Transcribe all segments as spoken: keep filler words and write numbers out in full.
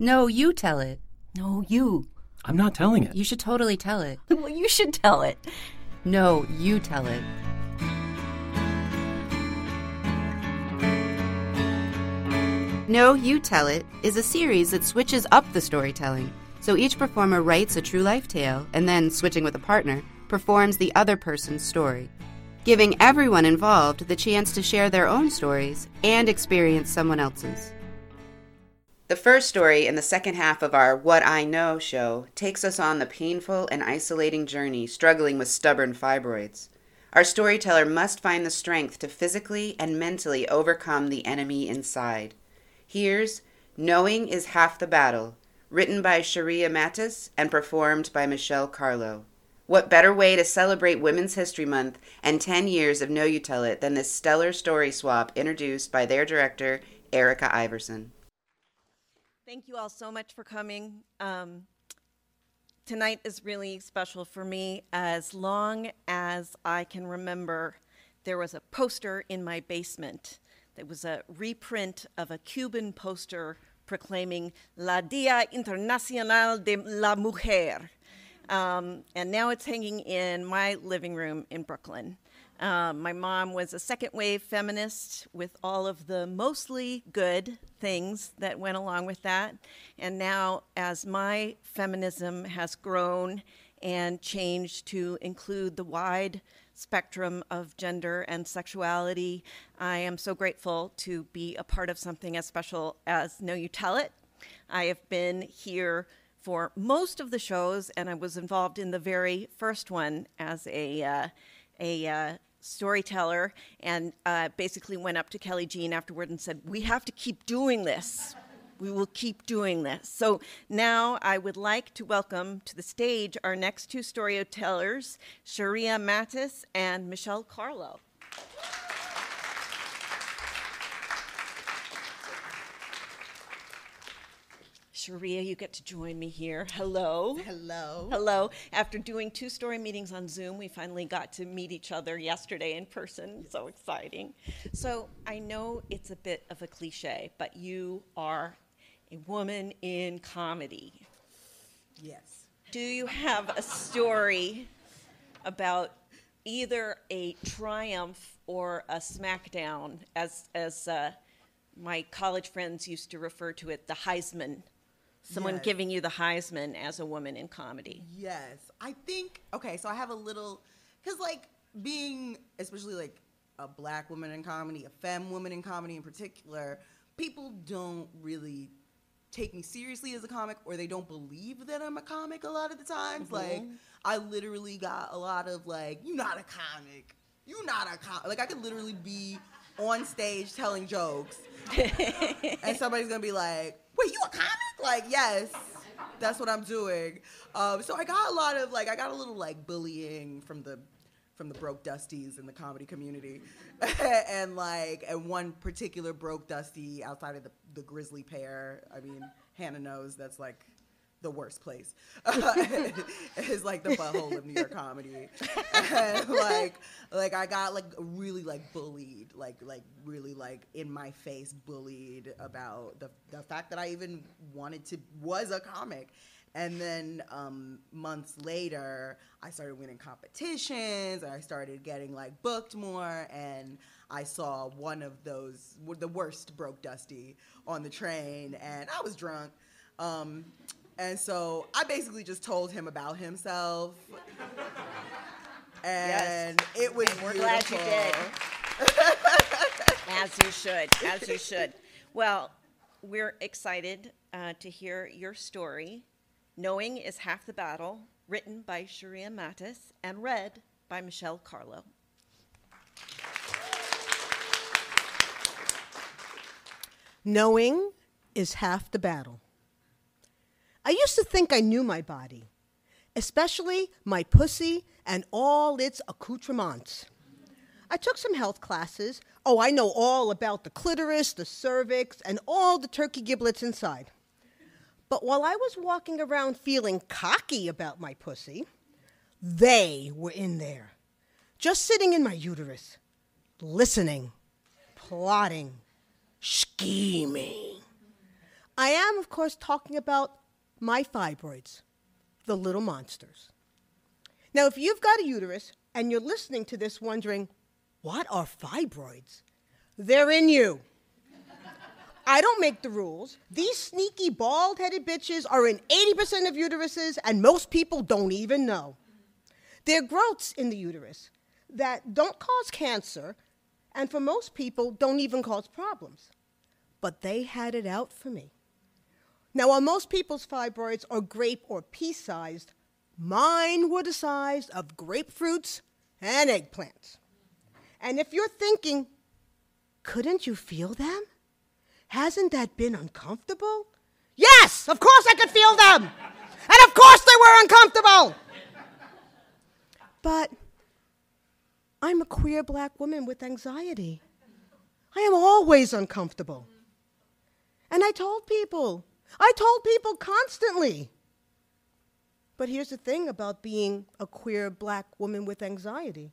No, you tell it. No, you. I'm not telling it. You should totally tell it. Well, you should tell it. No, you tell it. No, You Tell It is a series that switches up the storytelling. So each performer writes a true life tale and then, switching with a partner, performs the other person's story, giving everyone involved the chance to share their own stories and experience someone else's. The first story in the second half of our What I Know show takes us on the painful and isolating journey struggling with stubborn fibroids. Our storyteller must find the strength to physically and mentally overcome the enemy inside. Here's Knowing is Half the Battle, written by Sharia Mattis and performed by Michelle Carlo. What better way to celebrate Women's History Month and ten years of Know You Tell It than this stellar story swap introduced by their director, Erica Iverson. Thank you all so much for coming. Um, tonight is really special for me. As long as I can remember, there was a poster in my basement. It was a reprint of a Cuban poster proclaiming La Dia Internacional de la Mujer. Um, and now it's hanging in my living room in Brooklyn. Um, my mom was a second wave feminist with all of the mostly good things that went along with that. And now as my feminism has grown and changed to include the wide spectrum of gender and sexuality, I am so grateful to be a part of something as special as Know You Tell It. I have been here for most of the shows, and I was involved in the very first one as a uh, a uh, storyteller, and uh, basically went up to Kelly Jean afterward and said, "We have to keep doing this. We will keep doing this." So now I would like to welcome to the stage our next two storytellers, Sharia Mattis and Michelle Carlo. Sharia, you get to join me here. Hello. Hello. Hello. After doing two story meetings on Zoom, we finally got to meet each other yesterday in person. Yes. So exciting. So I know it's a bit of a cliche, but you are a woman in comedy. Yes. Do you have a story about either a triumph or a smackdown, as as uh, my college friends used to refer to it, the Heisman? Someone yes. giving you the Heisman as a woman in comedy. Yes. I think, okay, so I have a little, because like being, especially like a black woman in comedy, a femme woman in comedy in particular, people don't really take me seriously as a comic, or they don't believe that I'm a comic a lot of the times. Mm-hmm. Like, I literally got a lot of like, you're not a comic. You're not a comic. Like, I could literally be on stage telling jokes, and somebody's going to be like, wait, you a comic? Like, yes, that's what I'm doing. Um, so I got a lot of, like, I got a little, like, bullying from the from the broke dusties in the comedy community. and, like, and one particular broke dusty outside of the, the Grizzly Pear, I mean, Hannah knows that's, like, the worst place. It's, like, the butthole of New York comedy. and, like, like, I got, like, really, like, bullied, like, like, really, like, in my face bullied about the the fact that I even wanted to, was a comic. And then um, months later, I started winning competitions, and I started getting, like, booked more, and I saw one of those, the worst broke dusty on the train, and I was drunk. Um, and so I basically just told him about himself. And yes. It was and we're beautiful. Glad you did. As you should, as you should. Well, we're excited uh, to hear your story, Knowing is Half the Battle, written by Sharia Mattis and read by Michelle Carlo. Knowing is half the battle. I used to think I knew my body, especially my pussy and all its accoutrements. I took some health classes. Oh, I know all about the clitoris, the cervix, and all the turkey giblets inside. But while I was walking around feeling cocky about my pussy, they were in there, just sitting in my uterus, listening, plotting, scheming. I am, of course, talking about my fibroids, the little monsters. Now, if you've got a uterus and you're listening to this wondering, what are fibroids? They're in you. I don't make the rules. These sneaky, bald-headed bitches are in eighty percent of uteruses, and most people don't even know. They're growths in the uterus that don't cause cancer, and for most people, don't even cause problems. But they had it out for me. Now, while most people's fibroids are grape or pea-sized, mine were the size of grapefruits and eggplants. And if you're thinking, couldn't you feel them? Hasn't that been uncomfortable? Yes, of course I could feel them. And of course they were uncomfortable. But I'm a queer black woman with anxiety. I am always uncomfortable. And I told people. I told people constantly. But here's the thing about being a queer black woman with anxiety.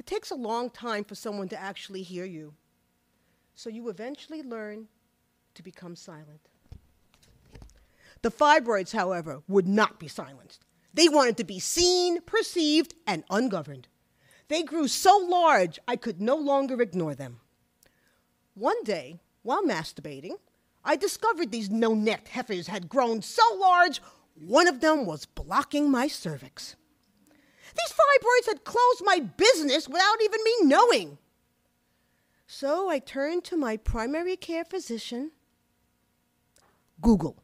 It takes a long time for someone to actually hear you. So you eventually learn to become silent. The fibroids, however, would not be silenced. They wanted to be seen, perceived, and ungoverned. They grew so large, I could no longer ignore them. One day, while masturbating, I discovered these no-necked heifers had grown so large, one of them was blocking my cervix. These fibroids had closed my business without even me knowing. So I turned to my primary care physician, Google.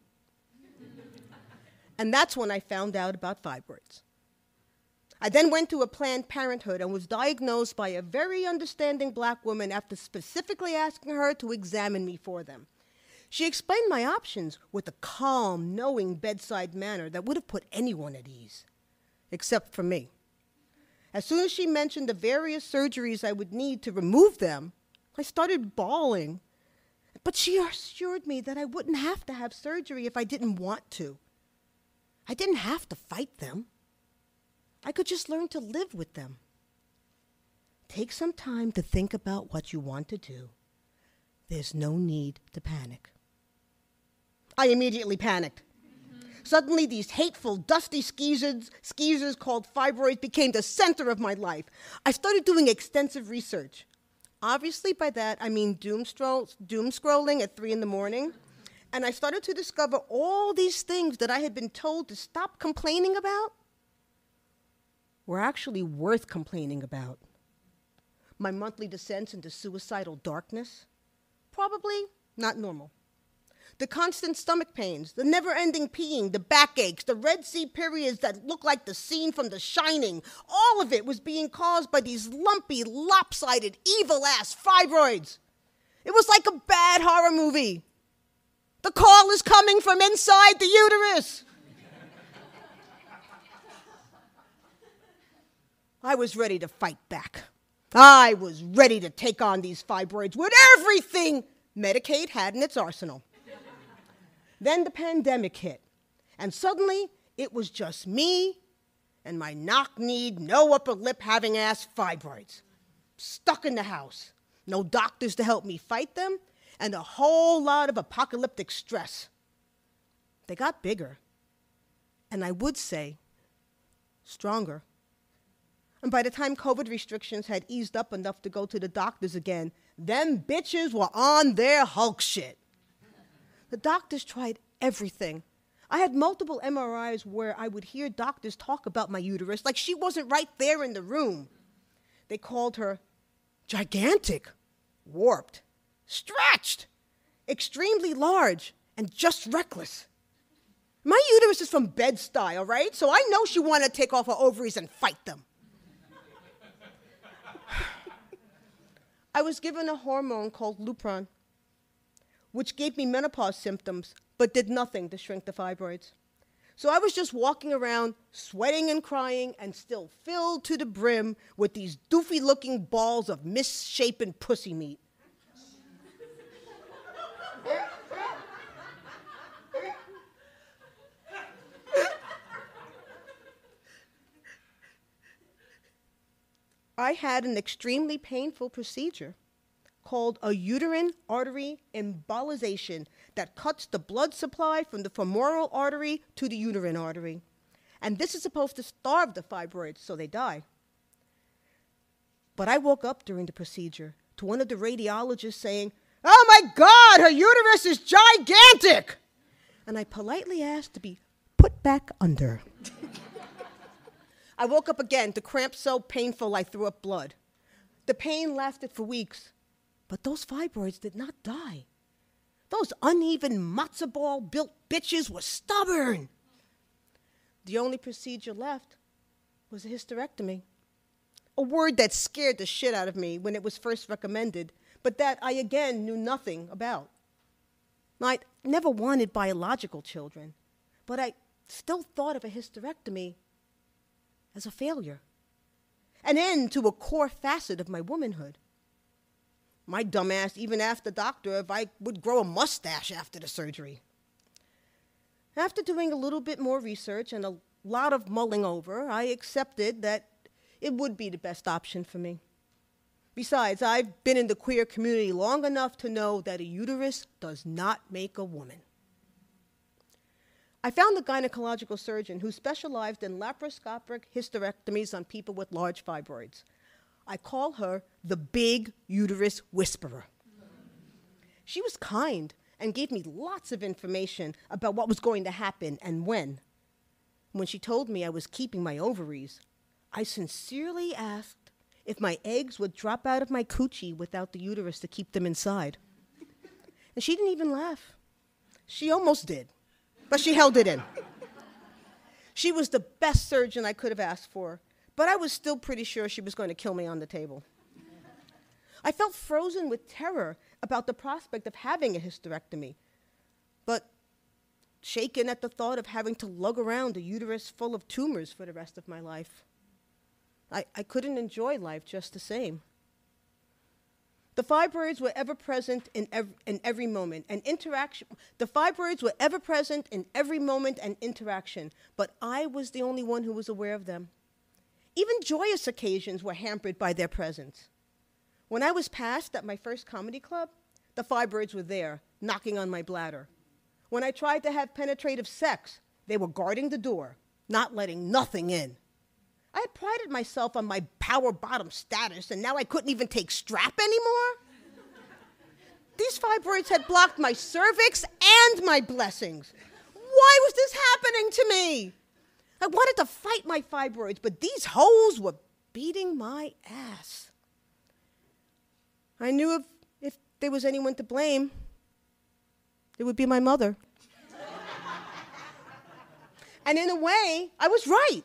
And that's when I found out about fibroids. I then went to a Planned Parenthood and was diagnosed by a very understanding black woman after specifically asking her to examine me for them. She explained my options with a calm, knowing bedside manner that would have put anyone at ease, except for me. As soon as she mentioned the various surgeries I would need to remove them, I started bawling. But she assured me that I wouldn't have to have surgery if I didn't want to. I didn't have to fight them. I could just learn to live with them. Take some time to think about what you want to do. There's no need to panic. I immediately panicked. Suddenly, these hateful, dusty skeezers, skeezers called fibroids became the center of my life. I started doing extensive research. Obviously, by that, I mean doom, doom scrolling at three in the morning. And I started to discover all these things that I had been told to stop complaining about were actually worth complaining about. My monthly descents into suicidal darkness, probably not normal. The constant stomach pains, the never-ending peeing, the backaches, the Red Sea periods that look like the scene from The Shining, all of it was being caused by these lumpy, lopsided, evil-ass fibroids. It was like a bad horror movie. The call is coming from inside the uterus. I was ready to fight back. I was ready to take on these fibroids with everything Medicaid had in its arsenal. Then the pandemic hit, and suddenly it was just me and my knock-kneed, no-upper-lip-having-ass fibroids, stuck in the house, no doctors to help me fight them, and a whole lot of apocalyptic stress. They got bigger, and I would say stronger. And by the time COVID restrictions had eased up enough to go to the doctors again, them bitches were on their Hulk shit. The doctors tried everything. I had multiple M R Is where I would hear doctors talk about my uterus like she wasn't right there in the room. They called her gigantic, warped, stretched, extremely large, and just reckless. My uterus is from Bed-Stuy, all right? So I know she wanted to take off her ovaries and fight them. I was given a hormone called Lupron, which gave me menopause symptoms, but did nothing to shrink the fibroids. So I was just walking around, sweating and crying, and still filled to the brim with these doofy-looking balls of misshapen pussy meat. I had an extremely painful procedure called a uterine artery embolization that cuts the blood supply from the femoral artery to the uterine artery. And this is supposed to starve the fibroids so they die. But I woke up during the procedure to one of the radiologists saying, "Oh my God, her uterus is gigantic!" And I politely asked to be put back under. I woke up again, the cramp so painful I threw up blood. The pain lasted for weeks, but those fibroids did not die. Those uneven matzo ball built bitches were stubborn. The only procedure left was a hysterectomy, a word that scared the shit out of me when it was first recommended, but that I again knew nothing about. I never wanted biological children, but I still thought of a hysterectomy as a failure, an end to a core facet of my womanhood. My dumbass even asked the doctor if I would grow a mustache after the surgery. After doing a little bit more research and a lot of mulling over, I accepted that it would be the best option for me. Besides, I've been in the queer community long enough to know that a uterus does not make a woman. I found a gynecological surgeon who specialized in laparoscopic hysterectomies on people with large fibroids. I call her the big uterus whisperer. She was kind and gave me lots of information about what was going to happen and when. When she told me I was keeping my ovaries, I sincerely asked if my eggs would drop out of my coochie without the uterus to keep them inside. And she didn't even laugh. She almost did, but she held it in. She was the best surgeon I could have asked for, but I was still pretty sure she was going to kill me on the table. I felt frozen with terror about the prospect of having a hysterectomy, but shaken at the thought of having to lug around a uterus full of tumors for the rest of my life. I, I couldn't enjoy life just the same. The fibroids were ever present in, ev in every moment, and interaction. The fibroids were ever present in every moment and interaction, but I was the only one who was aware of them. Even joyous occasions were hampered by their presence. When I was passed at my first comedy club, the fibroids were there, knocking on my bladder. When I tried to have penetrative sex, they were guarding the door, not letting nothing in. I had prided myself on my power bottom status, and now I couldn't even take strap anymore? These fibroids had blocked my cervix and my blessings. Why was this happening to me? I wanted to fight my fibroids, but these hoes were beating my ass. I knew if, if there was anyone to blame, it would be my mother. And in a way, I was right.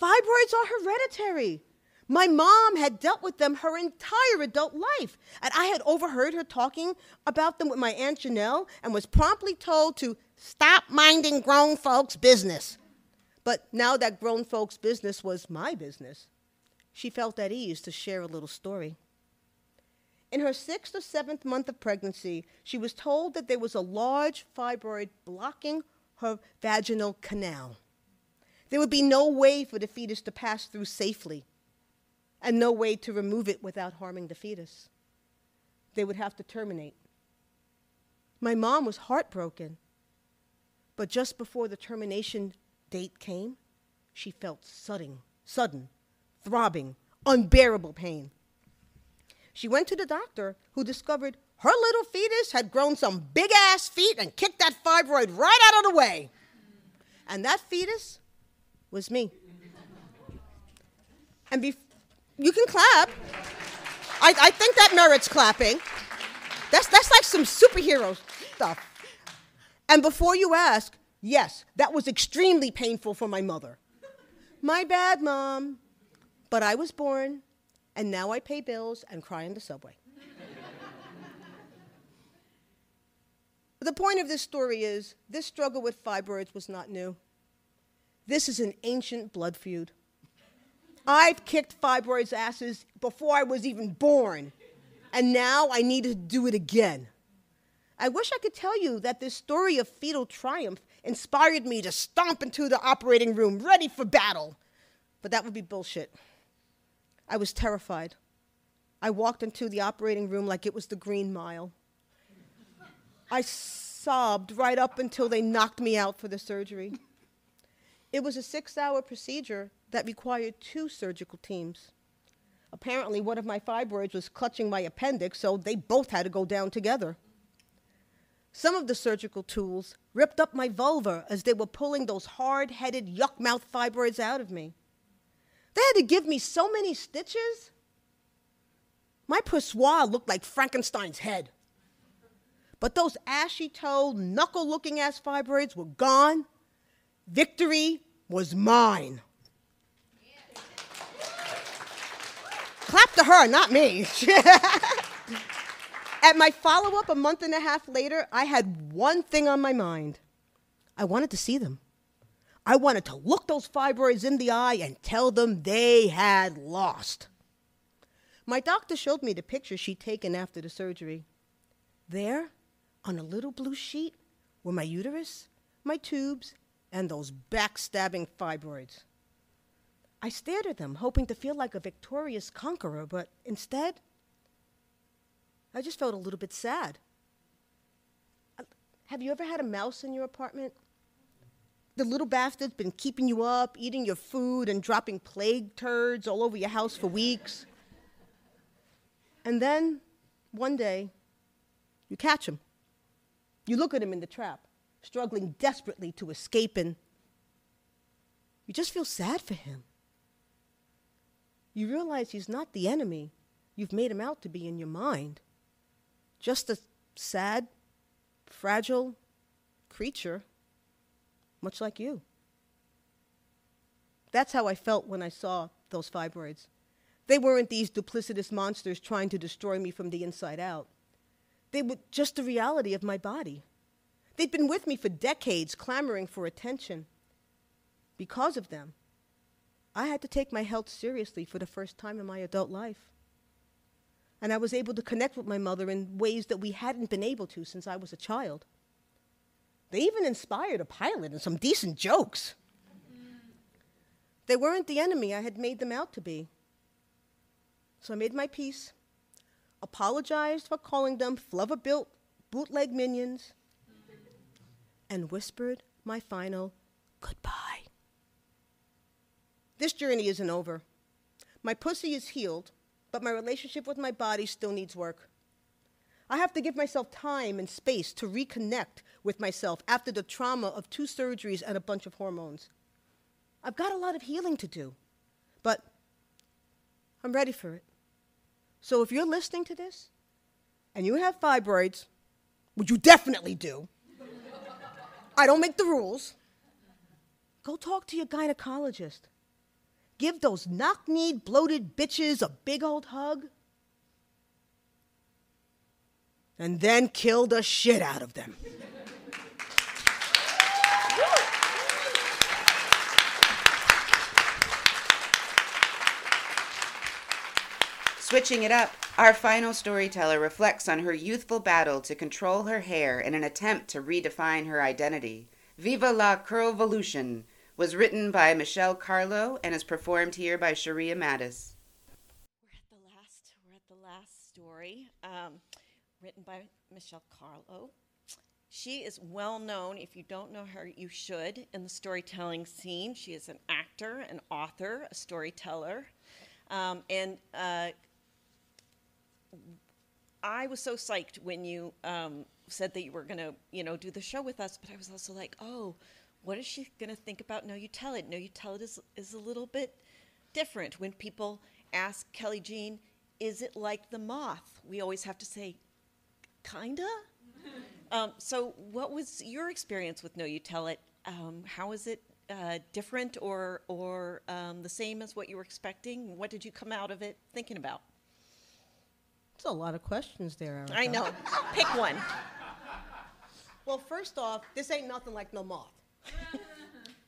Fibroids are hereditary. My mom had dealt with them her entire adult life, and I had overheard her talking about them with my Aunt Janelle and was promptly told to stop minding grown folks' business. But now that grown folks' business was my business, she felt at ease to share a little story. In her sixth or seventh month of pregnancy, she was told that there was a large fibroid blocking her vaginal canal. There would be no way for the fetus to pass through safely, and no way to remove it without harming the fetus. They would have to terminate. My mom was heartbroken, but just before the termination date came, she felt sudden, sudden, throbbing, unbearable pain. She went to the doctor, who discovered her little fetus had grown some big-ass feet and kicked that fibroid right out of the way. And that fetus was me. And be you can clap. I, I think that merits clapping. That's, that's like some superhero stuff. And before you ask, yes, that was extremely painful for my mother. My bad, Mom. But I was born, and now I pay bills and cry in the subway. The point of this story is, this struggle with fibroids was not new. This is an ancient blood feud. I've kicked fibroids' asses before I was even born, and now I need to do it again. I wish I could tell you that this story of fetal triumph inspired me to stomp into the operating room ready for battle, but that would be bullshit. I was terrified. I walked into the operating room like it was the Green Mile. I sobbed right up until they knocked me out for the surgery. It was a six-hour procedure that required two surgical teams. Apparently, one of my fibroids was clutching my appendix, so they both had to go down together. Some of the surgical tools ripped up my vulva as they were pulling those hard-headed, yuck-mouth fibroids out of me. They had to give me so many stitches. My pissoir looked like Frankenstein's head. But those ashy-toed, knuckle-looking-ass fibroids were gone. Victory was mine. Yeah. Clap to her, not me. At my follow-up a month and a half later, I had one thing on my mind. I wanted to see them. I wanted to look those fibroids in the eye and tell them they had lost. My doctor showed me the picture she'd taken after the surgery. There, on a little blue sheet, were my uterus, my tubes, and those backstabbing fibroids. I stared at them, hoping to feel like a victorious conqueror, but instead, I just felt a little bit sad. Uh, have you ever had a mouse in your apartment? The little bastard's been keeping you up, eating your food, and dropping plague turds all over your house for weeks. And then, one day, you catch him. You look at him in the trap, struggling desperately to escape, and you just feel sad for him. You realize he's not the enemy you've made him out to be in your mind. Just a sad, fragile creature, much like you. That's how I felt when I saw those fibroids. They weren't these duplicitous monsters trying to destroy me from the inside out. They were just the reality of my body. They'd been with me for decades, clamoring for attention. Because of them, I had to take my health seriously for the first time in my adult life. And I was able to connect with my mother in ways that we hadn't been able to since I was a child. They even inspired a pilot and some decent jokes. They weren't the enemy I had made them out to be. So I made my peace, apologized for calling them flubber-built bootleg minions, and whispered my final goodbye. This journey isn't over. My pussy is healed, but my relationship with my body still needs work. I have to give myself time and space to reconnect with myself after the trauma of two surgeries and a bunch of hormones. I've got a lot of healing to do, but I'm ready for it. So if you're listening to this and you have fibroids, which you definitely do, I don't make the rules, go talk to your gynecologist. Give those knock-kneed, bloated bitches a big old hug. And then kill the shit out of them. Switching it up, our final storyteller reflects on her youthful battle to control her hair in an attempt to redefine her identity. Viva la Curlvolution! Was written by Michelle Carlo and is performed here by Sharia Mattis. We're at the last, we're at the last story, um, written by Michelle Carlo. She is well known. If you don't know her, you should, in the storytelling scene. She is an actor, an author, a storyteller. Um, and uh, I was so psyched when you um, said that you were gonna, you know, do the show with us, but I was also like, oh, what is she going to think about No You Tell It? No You Tell It is, is a little bit different. When people ask Kelly Jean, is it like The Moth? We always have to say, kinda? um, so what was your experience with No You Tell It? Um, how is it uh, different or, or um, the same as what you were expecting? What did you come out of it thinking about? That's a lot of questions there, Erica. I know. Pick one. Well, first off, this ain't nothing like No Moth.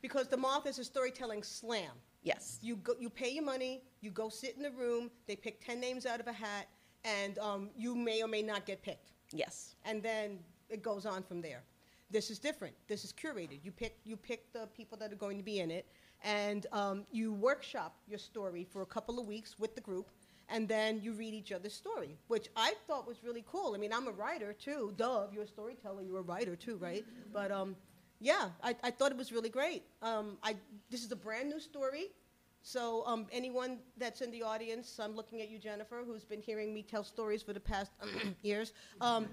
Because The Moth is a storytelling slam. Yes. You go, you pay your money, you go sit in the room, they pick ten names out of a hat, and um, you may or may not get picked. Yes. And then it goes on from there. This is different. This is curated. You pick, you pick the people that are going to be in it, and um, you workshop your story for a couple of weeks with the group, and then you read each other's story, which I thought was really cool. I mean, I'm a writer too. Duh, if you're a storyteller, you're a writer too, right? But um, yeah, I, I thought it was really great. Um, I, this is a brand new story. So um, anyone that's in the audience, I'm looking at you, Jennifer, who's been hearing me tell stories for the past years. Um,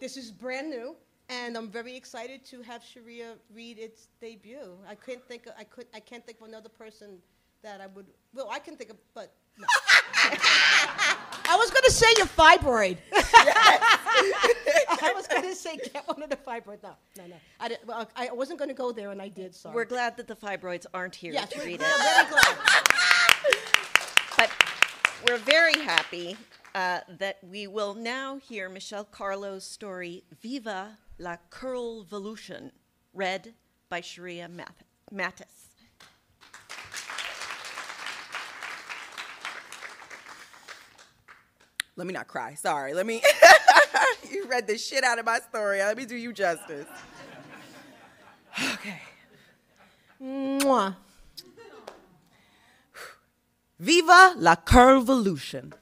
this is brand new, and I'm very excited to have Sharia read its debut. I couldn't think of, I could I can't think of another person that I would. Well, I can think of, but no. I was going to say your fibroid. I was going to say get one of the fibroids. No, no, no. I, didn't, well, I wasn't going to go there, and I did, sorry. We're glad that the fibroids aren't here yes, to read it. We're very glad. But we're very happy uh, that we will now hear Michelle Carlo's story, Viva la Curlvolution, read by Sharia Mattis. Let me not cry, sorry, let me, you read the shit out of my story, let me do you justice. Okay. Mwah. Viva la Curlvolution.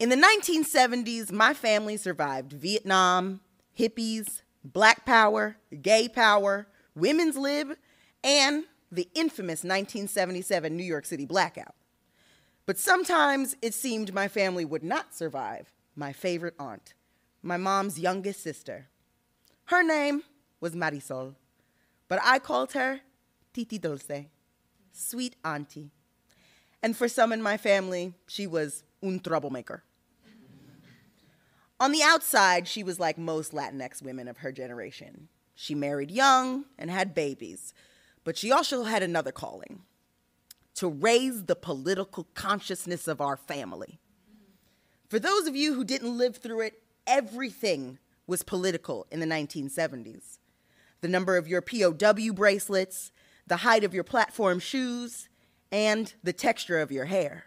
In the nineteen seventies, my family survived Vietnam, hippies, black power, gay power, women's lib, and the infamous nineteen seventy-seven New York City blackout. But sometimes it seemed my family would not survive my favorite aunt, my mom's youngest sister. Her name was Marisol, but I called her Titi Dulce, sweet auntie. And for some in my family, she was un troublemaker. On the outside, she was like most Latinx women of her generation. She married young and had babies, but she also had another calling: to raise the political consciousness of our family. For those of you who didn't live through it, everything was political in the nineteen seventies. The number of your P O W bracelets, the height of your platform shoes, and the texture of your hair,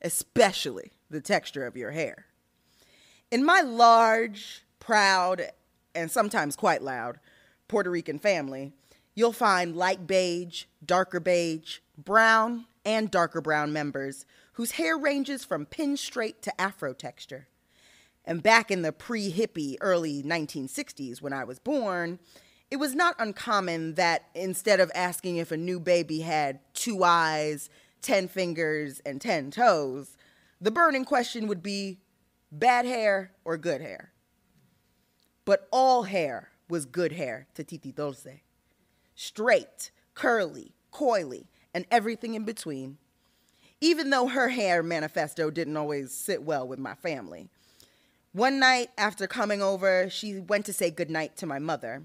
especially the texture of your hair. In my large, proud, and sometimes quite loud Puerto Rican family, you'll find light beige, darker beige, brown and darker brown members whose hair ranges from pin straight to afro texture. And back in the pre-hippie early nineteen sixties when I was born, it was not uncommon that instead of asking if a new baby had two eyes, ten fingers, and ten toes, the burning question would be bad hair or good hair. But all hair was good hair to Titi Dulce. Straight, curly, coily, and everything in between, even though her hair manifesto didn't always sit well with my family. One night after coming over, she went to say goodnight to my mother,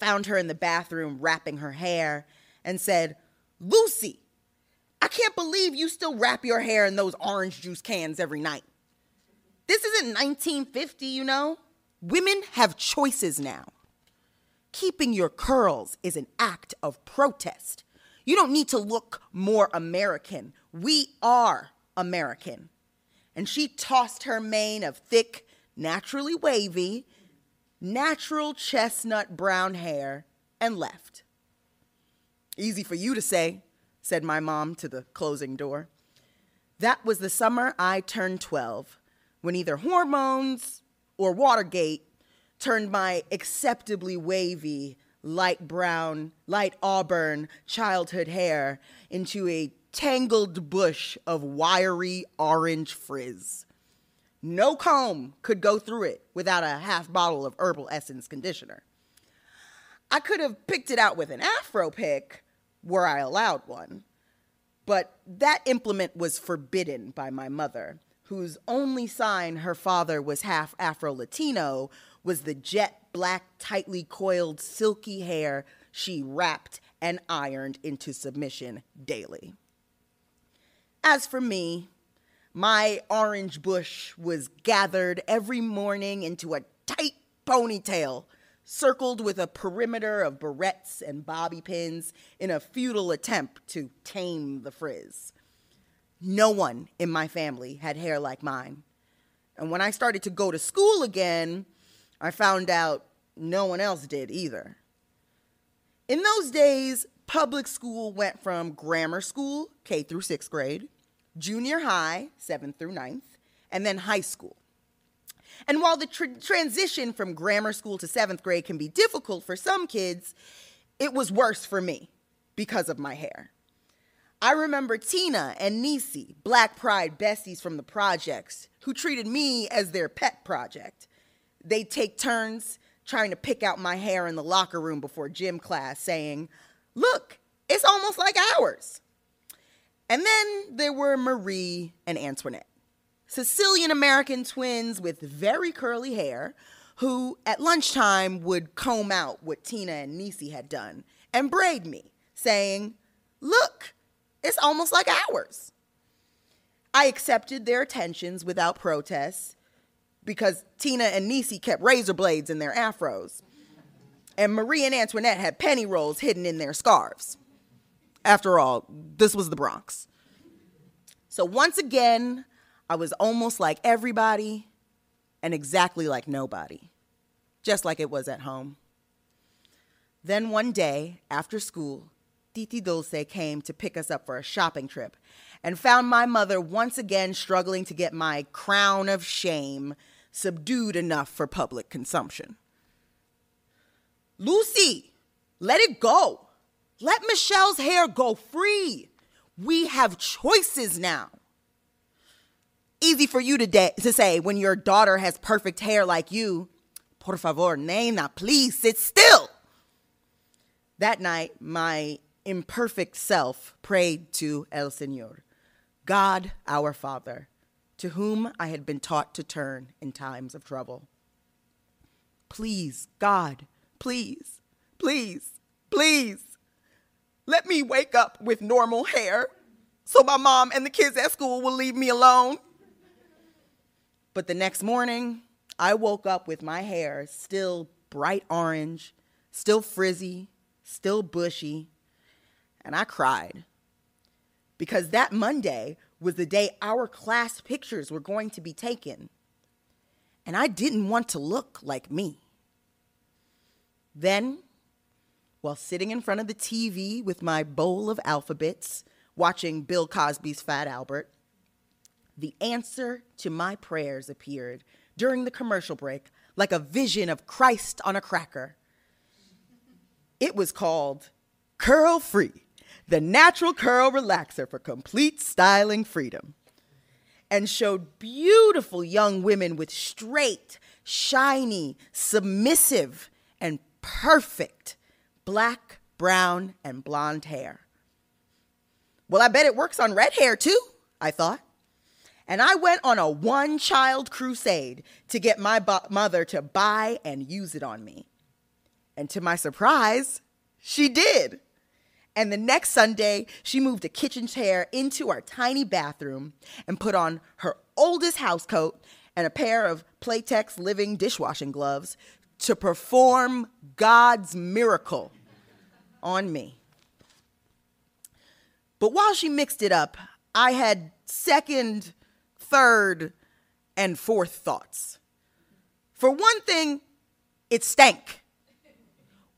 found her in the bathroom wrapping her hair, and said, "Lucy, I can't believe you still wrap your hair in those orange juice cans every night. This isn't nineteen fifty, you know? Women have choices now. Keeping your curls is an act of protest. You don't need to look more American. We are American." And she tossed her mane of thick, naturally wavy, natural chestnut brown hair and left. "Easy for you to say," said my mom to the closing door. That was the summer I turned twelve, when either hormones or Watergate turned my acceptably wavy, light brown, light auburn childhood hair into a tangled bush of wiry orange frizz. No comb could go through it without a half bottle of herbal essence conditioner. I could have picked it out with an afro pick, were I allowed one, but that implement was forbidden by my mother, whose only sign her father was half Afro-Latino was the jet black, tightly coiled, silky hair she wrapped and ironed into submission daily. As for me, my orange bush was gathered every morning into a tight ponytail, circled with a perimeter of barrettes and bobby pins in a futile attempt to tame the frizz. No one in my family had hair like mine. And when I started to go to school again, I found out no one else did either. In those days, public school went from grammar school, K through sixth grade, junior high, seventh through ninth, and then high school. And while the tr- transition from grammar school to seventh grade can be difficult for some kids, it was worse for me because of my hair. I remember Tina and Niecy, Black Pride besties from the projects, who treated me as their pet project. They'd take turns trying to pick out my hair in the locker room before gym class, saying, "Look, it's almost like ours." And then there were Marie and Antoinette, Sicilian-American twins with very curly hair who at lunchtime would comb out what Tina and Niecy had done and braid me, saying, "Look, it's almost like ours." I accepted their attentions without protest because Tina and Niecy kept razor blades in their afros, and Marie and Antoinette had penny rolls hidden in their scarves. After all, this was the Bronx. So once again, I was almost like everybody and exactly like nobody, just like it was at home. Then one day, after school, Titi Dulce came to pick us up for a shopping trip and found my mother once again struggling to get my crown of shame subdued enough for public consumption. "Lucy, let it go. Let Michelle's hair go free. We have choices now." Easy for you to, de- to say when your daughter has perfect hair like you. "Por favor, nena, please sit still." That night, my imperfect self prayed to El Señor, God our Father, to whom I had been taught to turn in times of trouble. "Please, God, please, please, please, let me wake up with normal hair so my mom and the kids at school will leave me alone." But the next morning, I woke up with my hair still bright orange, still frizzy, still bushy, and I cried. Because that Monday was the day our class pictures were going to be taken, and I didn't want to look like me. Then, while sitting in front of the T V with my bowl of alphabets, watching Bill Cosby's Fat Albert, the answer to my prayers appeared during the commercial break like a vision of Christ on a cracker. It was called Curl Free, the natural curl relaxer for complete styling freedom, and showed beautiful young women with straight, shiny, submissive, and perfect black, brown, and blonde hair. "Well, I bet it works on red hair too," I thought. And I went on a one-child crusade to get my bo- mother to buy and use it on me. And to my surprise, she did. And the next Sunday, she moved a kitchen chair into our tiny bathroom and put on her oldest house coat and a pair of Playtex Living dishwashing gloves to perform God's miracle on me. But while she mixed it up, I had second, third, and fourth thoughts. For one thing, it stank.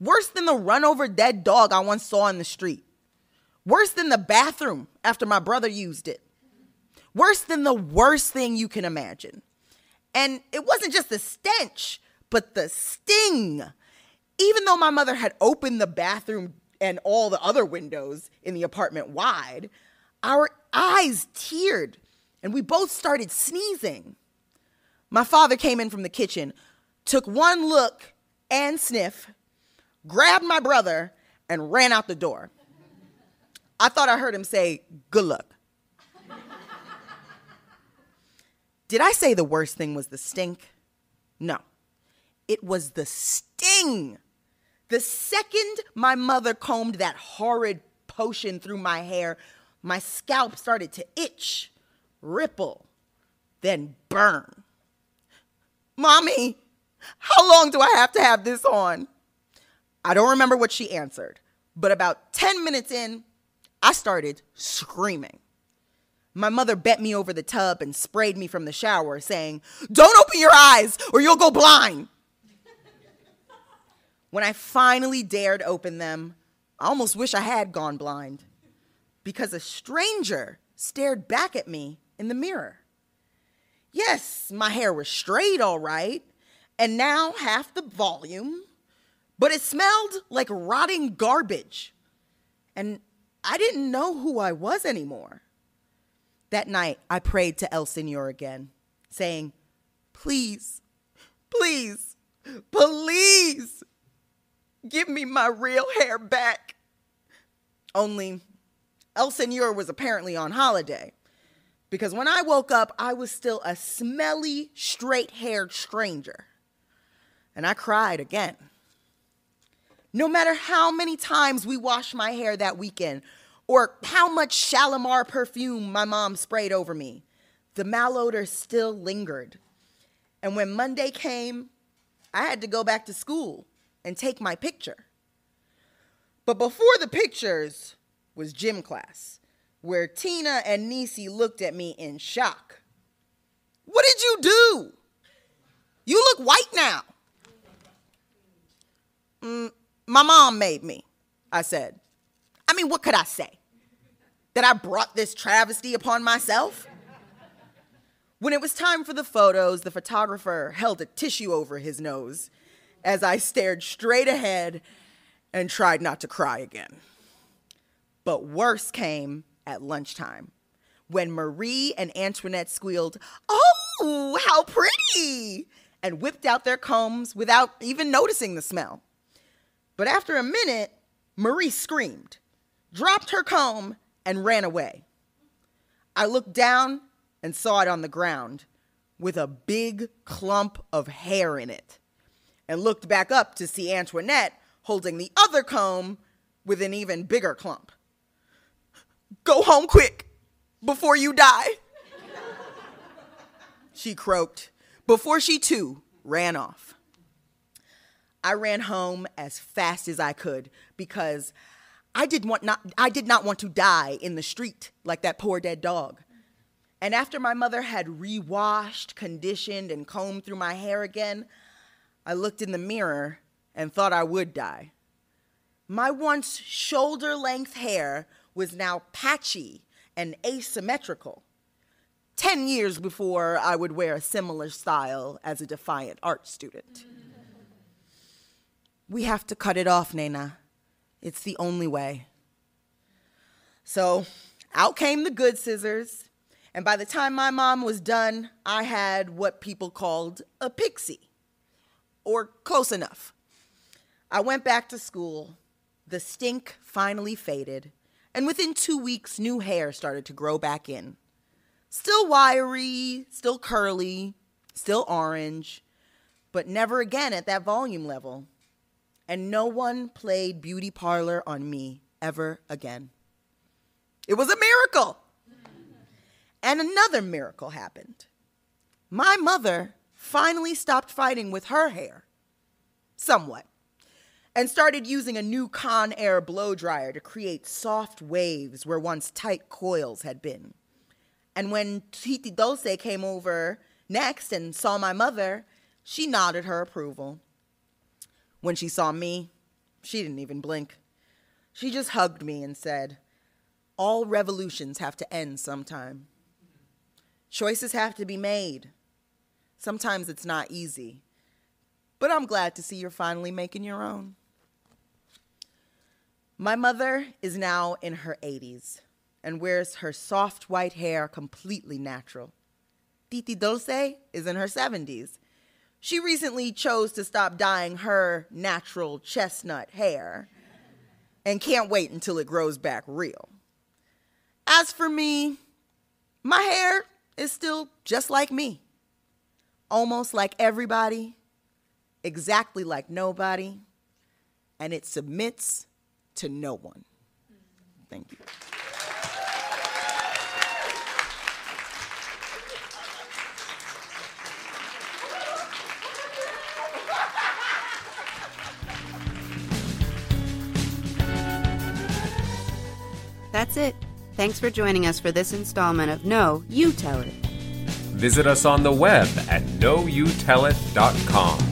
Worse than the run-over dead dog I once saw in the street. Worse than the bathroom after my brother used it. Worse than the worst thing you can imagine. And it wasn't just the stench, but the sting. Even though my mother had opened the bathroom and all the other windows in the apartment wide, our eyes teared, and we both started sneezing. My father came in from the kitchen, took one look and sniff, grabbed my brother, and ran out the door. I thought I heard him say, "Good luck." Did I say the worst thing was the stink? No, it was the sting. The second my mother combed that horrid potion through my hair, my scalp started to itch, ripple, then burn. "Mommy, how long do I have to have this on?" I don't remember what she answered, but about ten minutes in, I started screaming. My mother bent me over the tub and sprayed me from the shower, saying, "Don't open your eyes or you'll go blind." When I finally dared open them, I almost wish I had gone blind, because a stranger stared back at me in the mirror. Yes, my hair was straight, all right, and now half the volume, but it smelled like rotting garbage, and I didn't know who I was anymore. That night, I prayed to El Señor again, saying, please, please, please give me my real hair back. Only El Señor was apparently on holiday, because when I woke up, I was still a smelly, straight-haired stranger. And I cried again. No matter how many times we washed my hair that weekend, or how much Shalimar perfume my mom sprayed over me, the malodor still lingered. And when Monday came, I had to go back to school and take my picture. But before the pictures was gym class, where Tina and Nisi looked at me in shock. What did you do? You look white now. Mm, my mom made me, I said. I mean, what could I say? That I brought this travesty upon myself? When it was time for the photos, the photographer held a tissue over his nose as I stared straight ahead and tried not to cry again. But worse came at lunchtime, when Marie and Antoinette squealed, oh, how pretty, and whipped out their combs without even noticing the smell. But after a minute, Marie screamed, dropped her comb, and ran away. I looked down and saw it on the ground with a big clump of hair in it, and looked back up to see Antoinette holding the other comb with an even bigger clump. Go home quick, before you die, she croaked, before she too ran off. I ran home as fast as I could because I did want not, I did not want to die in the street like that poor dead dog. And after my mother had rewashed, conditioned, and combed through my hair again, I looked in the mirror and thought I would die. My once shoulder-length hair was now patchy and asymmetrical, ten years before I would wear a similar style as a defiant art student. We have to cut it off, Nena. It's the only way. So out came the good scissors, and by the time my mom was done, I had what people called a pixie, or close enough. I went back to school, the stink finally faded, and within two weeks, new hair started to grow back in. Still wiry, still curly, still orange, but never again at that volume level. And no one played beauty parlor on me ever again. It was a miracle. And another miracle happened. My mother finally stopped fighting with her hair, somewhat, and started using a new Conair blow dryer to create soft waves where once tight coils had been. And when Titi Dulce came over next and saw my mother, she nodded her approval. When she saw me, she didn't even blink. She just hugged me and said, all revolutions have to end sometime. Choices have to be made. Sometimes it's not easy, but I'm glad to see you're finally making your own. My mother is now in her eighties and wears her soft white hair completely natural. Titi Dulce is in her seventies. She recently chose to stop dyeing her natural chestnut hair and can't wait until it grows back real. As for me, my hair is still just like me, almost like everybody, exactly like nobody, and it submits to no one. Thank you. That's it. Thanks for joining us for this installment of No, You Tell It. Visit us on the web at no you tell it dot com.